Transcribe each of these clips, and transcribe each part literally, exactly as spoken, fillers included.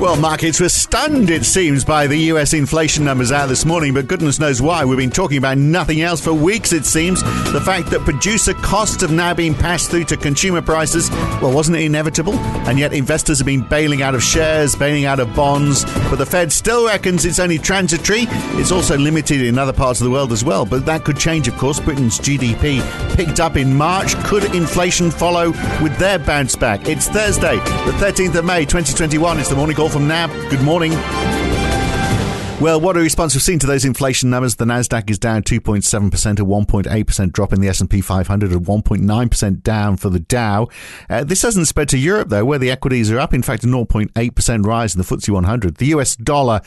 Well, markets were stunned, it seems, by the U S inflation numbers out this morning, but goodness knows why. We've been talking about nothing else for weeks, it seems. The fact that producer costs have now been passed through to consumer prices, well, wasn't it inevitable? And yet investors have been bailing out of shares, bailing out of bonds, but the Fed still reckons it's only transitory. It's also limited in other parts of the world as well, but that could change, of course. Britain's G D P picked up in March. Could inflation follow with their bounce back? It's Thursday, the thirteenth of May, twenty twenty-one. It's the morning call from N A B. Good morning. Well, what a response we've seen to those inflation numbers. The Nasdaq is down two point seven percent, a one point eight percent drop in the S and P five hundred, a one point nine percent down for the Dow. Uh, this hasn't spread to Europe, though, where the equities are up. In fact, a zero point eight percent rise in the F T S E one hundred. The U S dollar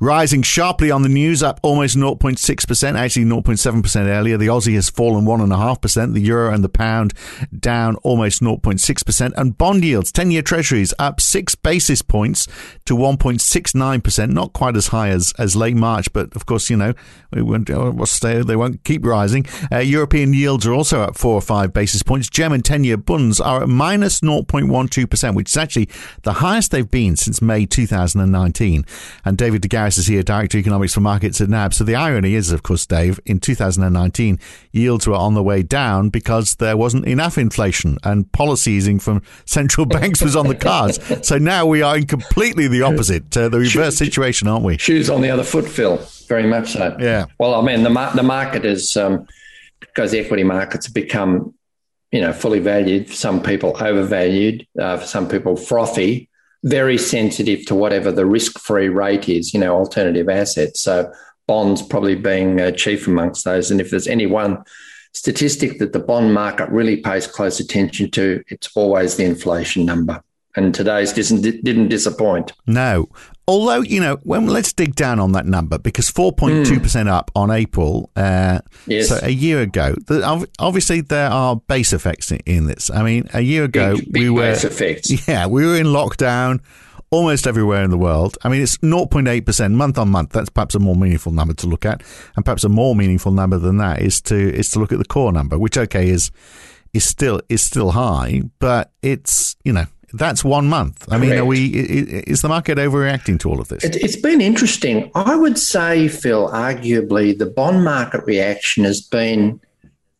rising sharply on the news, up almost zero point six percent, actually zero point seven percent earlier. The Aussie has fallen one point five percent. The euro and the pound down almost zero point six percent. And bond yields, ten-year treasuries, up six basis points to one point six nine percent, not quite as high as as late March, but of course, you know, we won't, we'll stay, they won't keep rising. Uh, European yields are also up four or five basis points. German ten-year bunds are at minus zero point one two percent, which is actually the highest they've been since May two thousand nineteen. And David DeGarris is here, Director of Economics for Markets at N A B. So the irony is, of course, Dave, in two thousand nineteen, yields were on the way down because there wasn't enough inflation and policy easing from central banks was on the cards. So now we are in completely the opposite, uh, the reverse situation, aren't we? Shoes on the other foot, Phil. Very much so. Yeah. Well, I mean, the mar- the market is, um, because the equity markets have become, you know, fully valued, for some people overvalued, uh, for some people frothy, very sensitive to whatever the risk-free rate is, you know, alternative assets. So bonds probably being uh, chief amongst those. And if there's any one statistic that the bond market really pays close attention to, it's always the inflation number. And today's didn't, didn't disappoint. No. Although, you know, when, let's dig down on that number, because four point two percent mm. up on April, uh, yes. so a year ago. The, obviously, there are base effects in this. I mean, a year ago, big, big we were base effects. Yeah, we were in lockdown almost everywhere in the world. I mean, it's zero point eight percent month on month. That's perhaps a more meaningful number to look at, and perhaps a more meaningful number than that is to is to look at the core number, which okay is is still is still high, but it's, you know. That's one month. I mean, Correct. are we? Is the market overreacting to all of this? It's been interesting. I would say, Phil, arguably the bond market reaction has been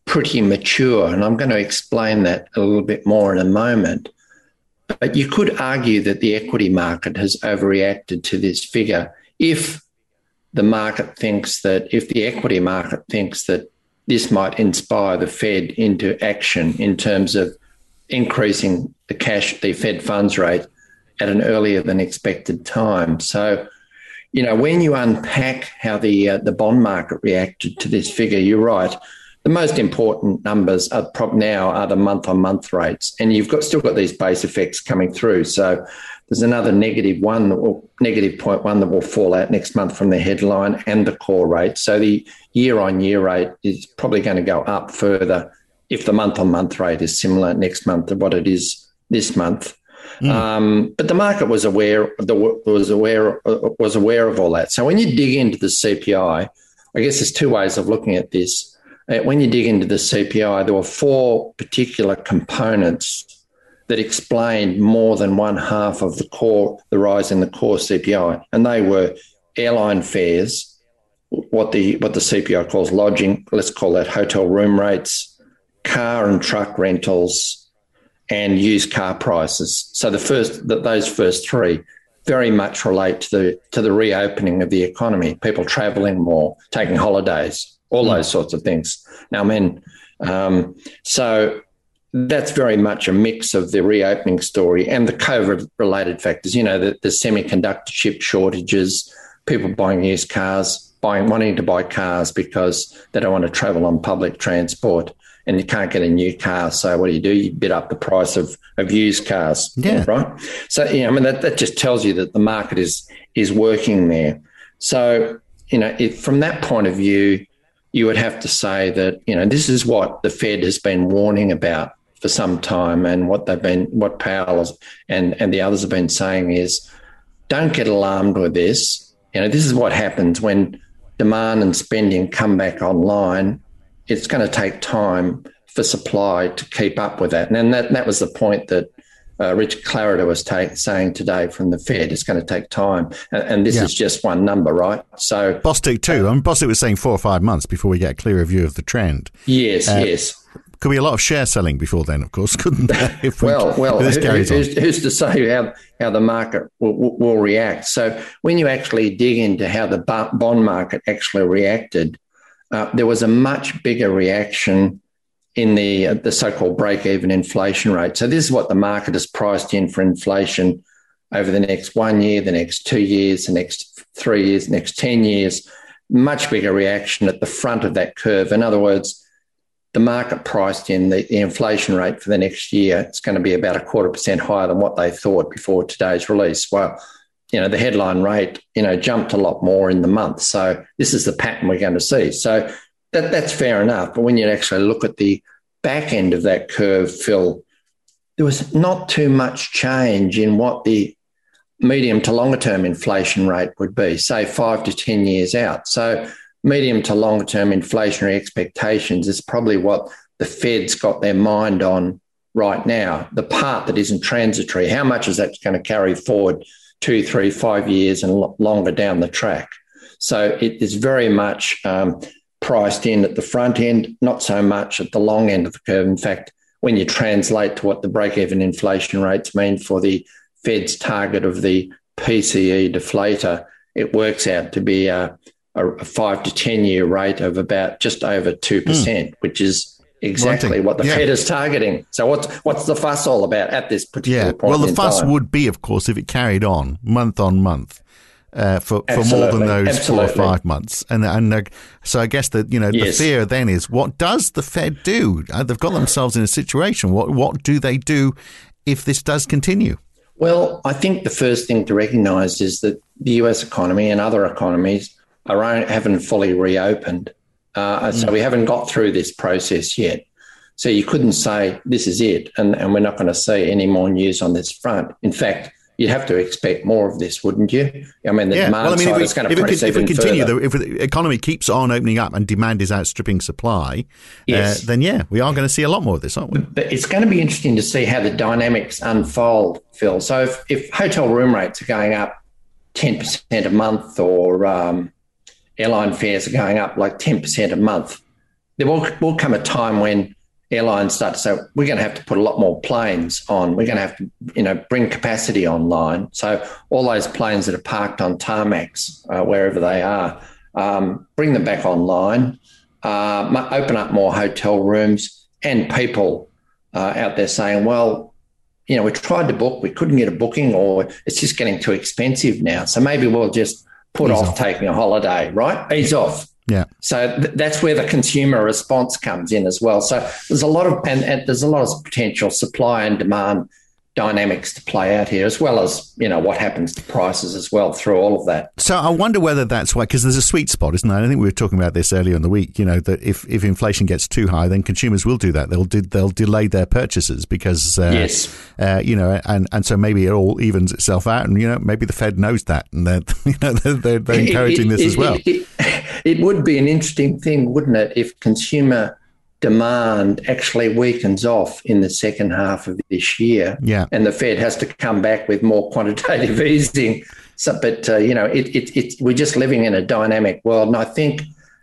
pretty mature, and I'm going to explain that a little bit more in a moment. But you could argue that the equity market has overreacted to this figure if the market thinks that, if the equity market thinks that this might inspire the Fed into action in terms of increasing the cash, the Fed funds rate at an earlier than expected time. So, you know, when you unpack how the uh, the bond market reacted to this figure, you're right. The most important numbers are prob- now are the month-on-month rates, and you've got still got these base effects coming through. So there's another negative one or negative point one that will fall out next month from the headline and the core rate. So the year-on-year rate is probably going to go up further if the month-on-month rate is similar next month to what it is this month. Mm. Um, but the market was aware the, was aware was aware of all that. So when you dig into the C P I, I guess there's two ways of looking at this. When you dig into the C P I, there were four particular components that explained more than one half of the core, the rise in the core C P I, and they were airline fares, what the what the C P I calls lodging, let's call that hotel room rates, car and truck rentals, and used car prices. So the first, that those first three very much relate to the to the reopening of the economy, people travelling more, taking holidays, all mm. those sorts of things. Now, I mean, um, so that's very much a mix of the reopening story and the COVID-related factors. You know, the, the semiconductor chip shortages, people buying used cars, buying wanting to buy cars because they don't want to travel on public transport. And you can't get a new car, so what do you do? You bid up the price of, of used cars, yeah. right? So, yeah, I mean, that, that just tells you that the market is is working there. So, you know, if, from that point of view, you would have to say that, you know, this is what the Fed has been warning about for some time, and what they've been, what Powell and, and the others have been saying is, don't get alarmed with this. You know, this is what happens when demand and spending come back online. It's going to take time for supply to keep up with that. And then that, that was the point that uh, Rich Clarida was take, saying today from the Fed, it's going to take time. And, and this yeah. is just one number, right? So Bostic too. I mean, Bostic was saying four or five months before we get a clearer view of the trend. Yes, uh, yes. Could be a lot of share selling before then, of course, couldn't there? If we, well, well, if who, who's, who's to say how, how the market will, will react? So when you actually dig into how the bond market actually reacted, uh, there was a much bigger reaction in the uh, the so-called break-even inflation rate. So this is what the market has priced in for inflation over the next one year, the next two years, the next three years, the next ten years, much bigger reaction at the front of that curve. In other words, the market priced in the, the inflation rate for the next year. It's going to be about a quarter percent higher than what they thought before today's release. Well, you know, the headline rate, you know, jumped a lot more in the month. So this is the pattern we're going to see. So that that's fair enough. But when you actually look at the back end of that curve, Phil, there was not too much change in what the medium to longer term inflation rate would be, say five to ten years out. So medium to long-term inflationary expectations is probably what the Fed's got their mind on right now, the part that isn't transitory. How much is that going to carry forward two, three, five years and longer down the track? So it is very much um, priced in at the front end, not so much at the long end of the curve. In fact, when you translate to what the break-even inflation rates mean for the Fed's target of the P C E deflator, it works out to be a uh, a five to ten year rate of about just over two percent, mm. which is exactly Wanting. what the yeah. Fed is targeting. So what's what's the fuss all about at this particular yeah. point? Well, the fuss time? would be, of course, if it carried on month on month uh, for, for more than those Absolutely. four or five months. And, and uh, so I guess that, you know, yes. the fear then is, what does the Fed do? They've got themselves in a situation. What What do they do if this does continue? Well, I think the first thing to recognise is that the U S economy and other economies Our own haven't fully reopened. Uh, so we haven't got through this process yet. So you couldn't say this is it and, and we're not going to see any more news on this front. In fact, you'd have to expect more of this, wouldn't you? I mean, the yeah. demand well, I mean, side is going to press even further. If we continue, though, if the economy keeps on opening up and demand is outstripping supply, yes. uh, then, yeah, we are going to see a lot more of this, aren't we? But it's going to be interesting to see how the dynamics unfold, Phil. So if, if hotel room rates are going up ten percent a month or um, airline fares are going up like ten percent a month, there will, will come a time when airlines start to say, we're going to have to put a lot more planes on. We're going to have to, you know, bring capacity online. So all those planes that are parked on tarmacs, uh, wherever they are, um, bring them back online, uh, open up more hotel rooms, and people uh, out there saying, well, you know, we tried to book, we couldn't get a booking, or it's just getting too expensive now. So maybe we'll just put off, off taking a holiday, right? Ease off. Yeah. So th- that's where the consumer response comes in as well. So there's a lot of and, and there's a lot of potential supply and demand dynamics to play out here, as well as, you know, what happens to prices as well through all of that. So I wonder whether that's why, because there's a sweet spot, isn't there? I think we were talking about this earlier in the week, you know, that if, if inflation gets too high, then consumers will do that. They'll do, they'll delay their purchases because, uh, yes. uh, you know, and, and so maybe it all evens itself out and, you know, maybe the Fed knows that and they're, you know, they're, they're encouraging it, it, this it, as well. It, it, it would be an interesting thing, wouldn't it, if consumer demand actually weakens off in the second half of this year, yeah. and the Fed has to come back with more quantitative easing. So, but, uh, you know, it, it, it, we're just living in a dynamic world. And I think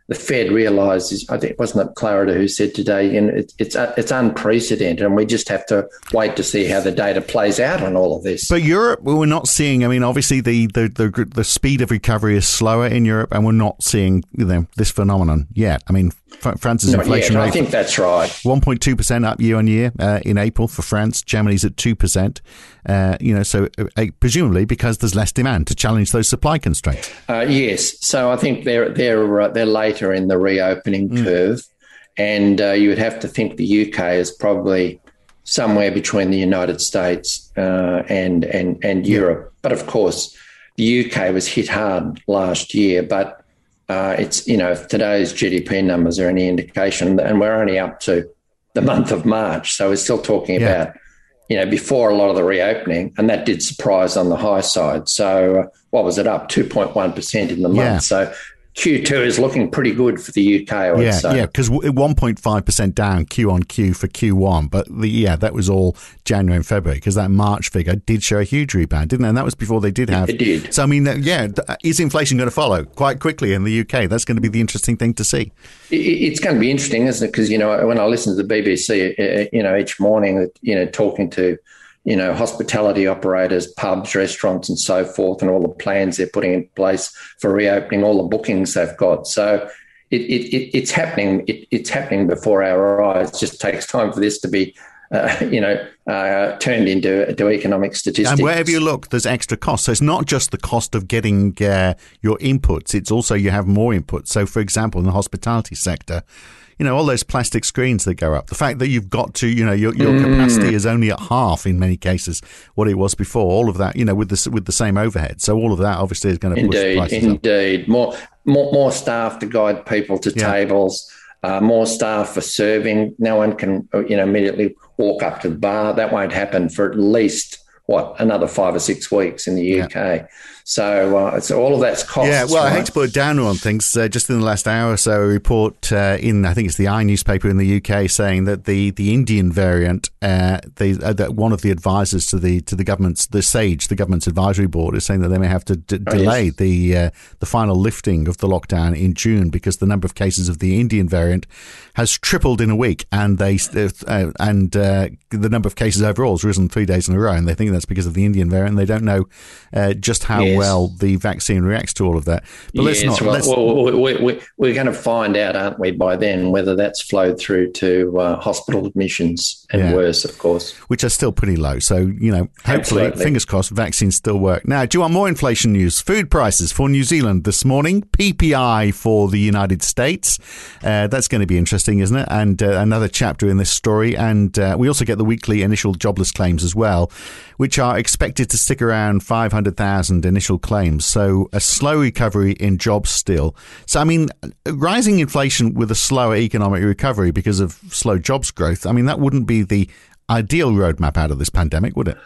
the Fed realises, I think, wasn't it Clarida who said today, you know, it, it's uh, it's unprecedented and we just have to wait to see how the data plays out on all of this. But Europe, well, we're not seeing, I mean, obviously the, the, the, the speed of recovery is slower in Europe and we're not seeing, you know, this phenomenon yet. I mean, France's Not inflation yet. rate. I think that's right. one point two percent up year on year uh, in April for France. Germany's at two percent. Uh, you know, so uh, presumably because there's less demand to challenge those supply constraints. Uh, yes, so I think they're they're uh, they're later in the reopening mm. curve, and uh, you would have to think the U K is probably somewhere between the United States uh, and and and Europe. Yeah. But of course, the U K was hit hard last year, but. Uh, it's, you know, if today's G D P numbers are any indication, and we're only up to the month of March. So we're still talking yeah. about, you know, before a lot of the reopening, and that did surprise on the high side. So uh, what was it up? two point one percent in the month. Yeah. So Q two is looking pretty good for the U K, I would yeah, say. Yeah, because one point five percent down Q on Q for Q one. But, the, yeah, that was all January and February, because that March figure did show a huge rebound, didn't it? And that was before they did have... It did. So, I mean, yeah, is inflation going to follow quite quickly in the U K? That's going to be the interesting thing to see. It's going to be interesting, isn't it? Because, you know, when I listen to the B B C, you know, each morning, you know, talking to... you know, hospitality operators, pubs, restaurants and so forth, and all the plans they're putting in place for reopening, all the bookings they've got. So it, it, it, it's happening. It, it's happening before our eyes. It just takes time for this to be, uh, you know, uh, turned into to economic statistics. And wherever you look, there's extra costs. So it's not just the cost of getting uh, your inputs. It's also you have more inputs. So, for example, in the hospitality sector, you know, all those plastic screens that go up, the fact that you've got to, you know, your, your mm. capacity is only at half in many cases what it was before, all of that, you know, with the, with the same overhead. So all of that obviously is going to indeed, push the prices indeed. up. Indeed, more, more more staff to guide people to yeah. tables, uh, more staff for serving. No one can, you know, immediately walk up to the bar. That won't happen for at least... what, another five or six weeks in the U K. Yeah. So, uh, so all of that's cost. Yeah, well, right? I hate to put a downer on things. Uh, just in the last hour or so, a report uh, in, I think it's the I newspaper in the U K, saying that the, the Indian variant, uh, they, uh, that one of the advisors to the to the government's, the SAGE, the government's advisory board, is saying that they may have to d- oh, delay yes. the uh, the final lifting of the lockdown in June because the number of cases of the Indian variant has tripled in a week, and they uh, and uh, the number of cases overall has risen three days in a row, and they think that's because of the Indian variant. They don't know uh, just how yes. well the vaccine reacts to all of that. But yes, let's not. Well, let's... Well, we, we, we're going to find out, aren't we, by then, whether that's flowed through to uh, hospital admissions and yeah. worse, of course. Which are still pretty low. So, you know, hopefully, Absolutely. fingers crossed, vaccines still work. Now, do you want more inflation news? Food prices for New Zealand this morning, P P I for the United States. Uh, that's going to be interesting, isn't it? And uh, another chapter in this story. And uh, we also get the weekly initial jobless claims as well, which are expected to stick around five hundred thousand initial claims. So a slow recovery in jobs still. So, I mean, rising inflation with a slower economic recovery because of slow jobs growth, I mean, that wouldn't be the ideal roadmap out of this pandemic, would it?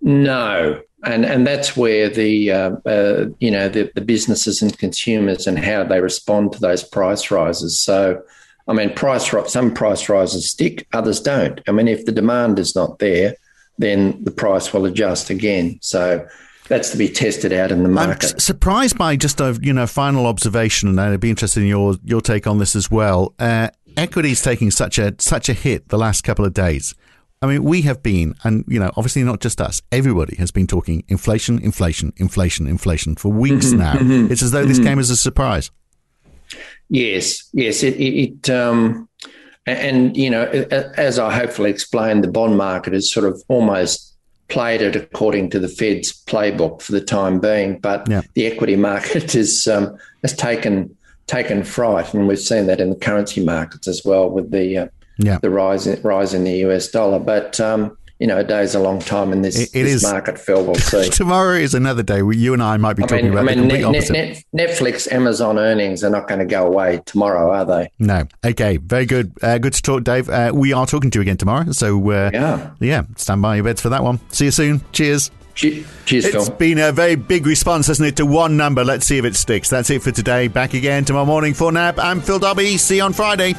No. And and that's where the, uh, uh, you know, the, the businesses and consumers and how they respond to those price rises. So, I mean, price some price rises stick, others don't. I mean, if the demand is not there, then the price will adjust again. So that's to be tested out in the market. I'm surprised by just a you know final observation, and I'd be interested in your your take on this as well. Uh, equity's taking such a such a hit the last couple of days. I mean, we have been, and you know, obviously not just us, everybody has been talking inflation, inflation, inflation, inflation for weeks mm-hmm, now. Mm-hmm, it's as though mm-hmm. this came as a surprise. Yes, yes, it. it, it um And, you know, as I hopefully explained, the bond market has sort of almost played it according to the Fed's playbook for the time being. But yeah. the equity market is, um, has taken taken fright, and we've seen that in the currency markets as well with the uh, yeah. the rise in, rise in the U S dollar. But um, you know, a day's a long time, and this, it, it this market fell. We'll see. Tomorrow is another day where you and I might be I talking mean, about I mean, the complete net, net, Netflix, Amazon earnings are not going to go away tomorrow, are they? No. Okay. Very good. Uh, good to talk, Dave. Uh, we are talking to you again tomorrow. So, uh, yeah. yeah, stand by your beds for that one. See you soon. Cheers. Cheers, Phil. It's been a very big response, hasn't it, to one number. Let's see if it sticks. That's it for today. Back again tomorrow morning for N A B. I'm Phil Dobby. See you on Friday.